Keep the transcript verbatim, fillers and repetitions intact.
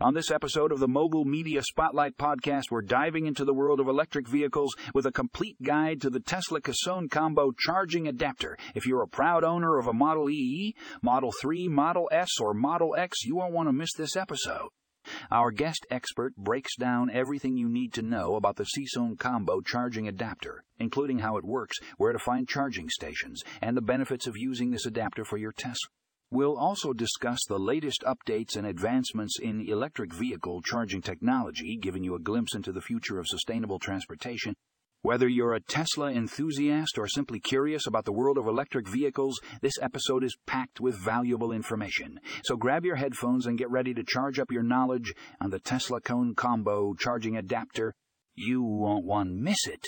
On this episode of the Mogul Media Spotlight Podcast, we're diving into the world of electric vehicles with a complete guide to the Tesla C C S one Combo Charging Adapter. If you're a proud owner of a Model E, Model three, Model S, or Model X, you won't want to miss this episode. Our guest expert breaks down everything you need to know about the C C S one Combo Charging Adapter, including how it works, where to find charging stations, and the benefits of using this adapter for your Tesla. We'll also discuss the latest updates and advancements in electric vehicle charging technology, giving you a glimpse into the future of sustainable transportation. Whether you're a Tesla enthusiast or simply curious about the world of electric vehicles, this episode is packed with valuable information. So grab your headphones and get ready to charge up your knowledge on the Tesla C C S one Combo Charging Adapter. You won't want to miss it.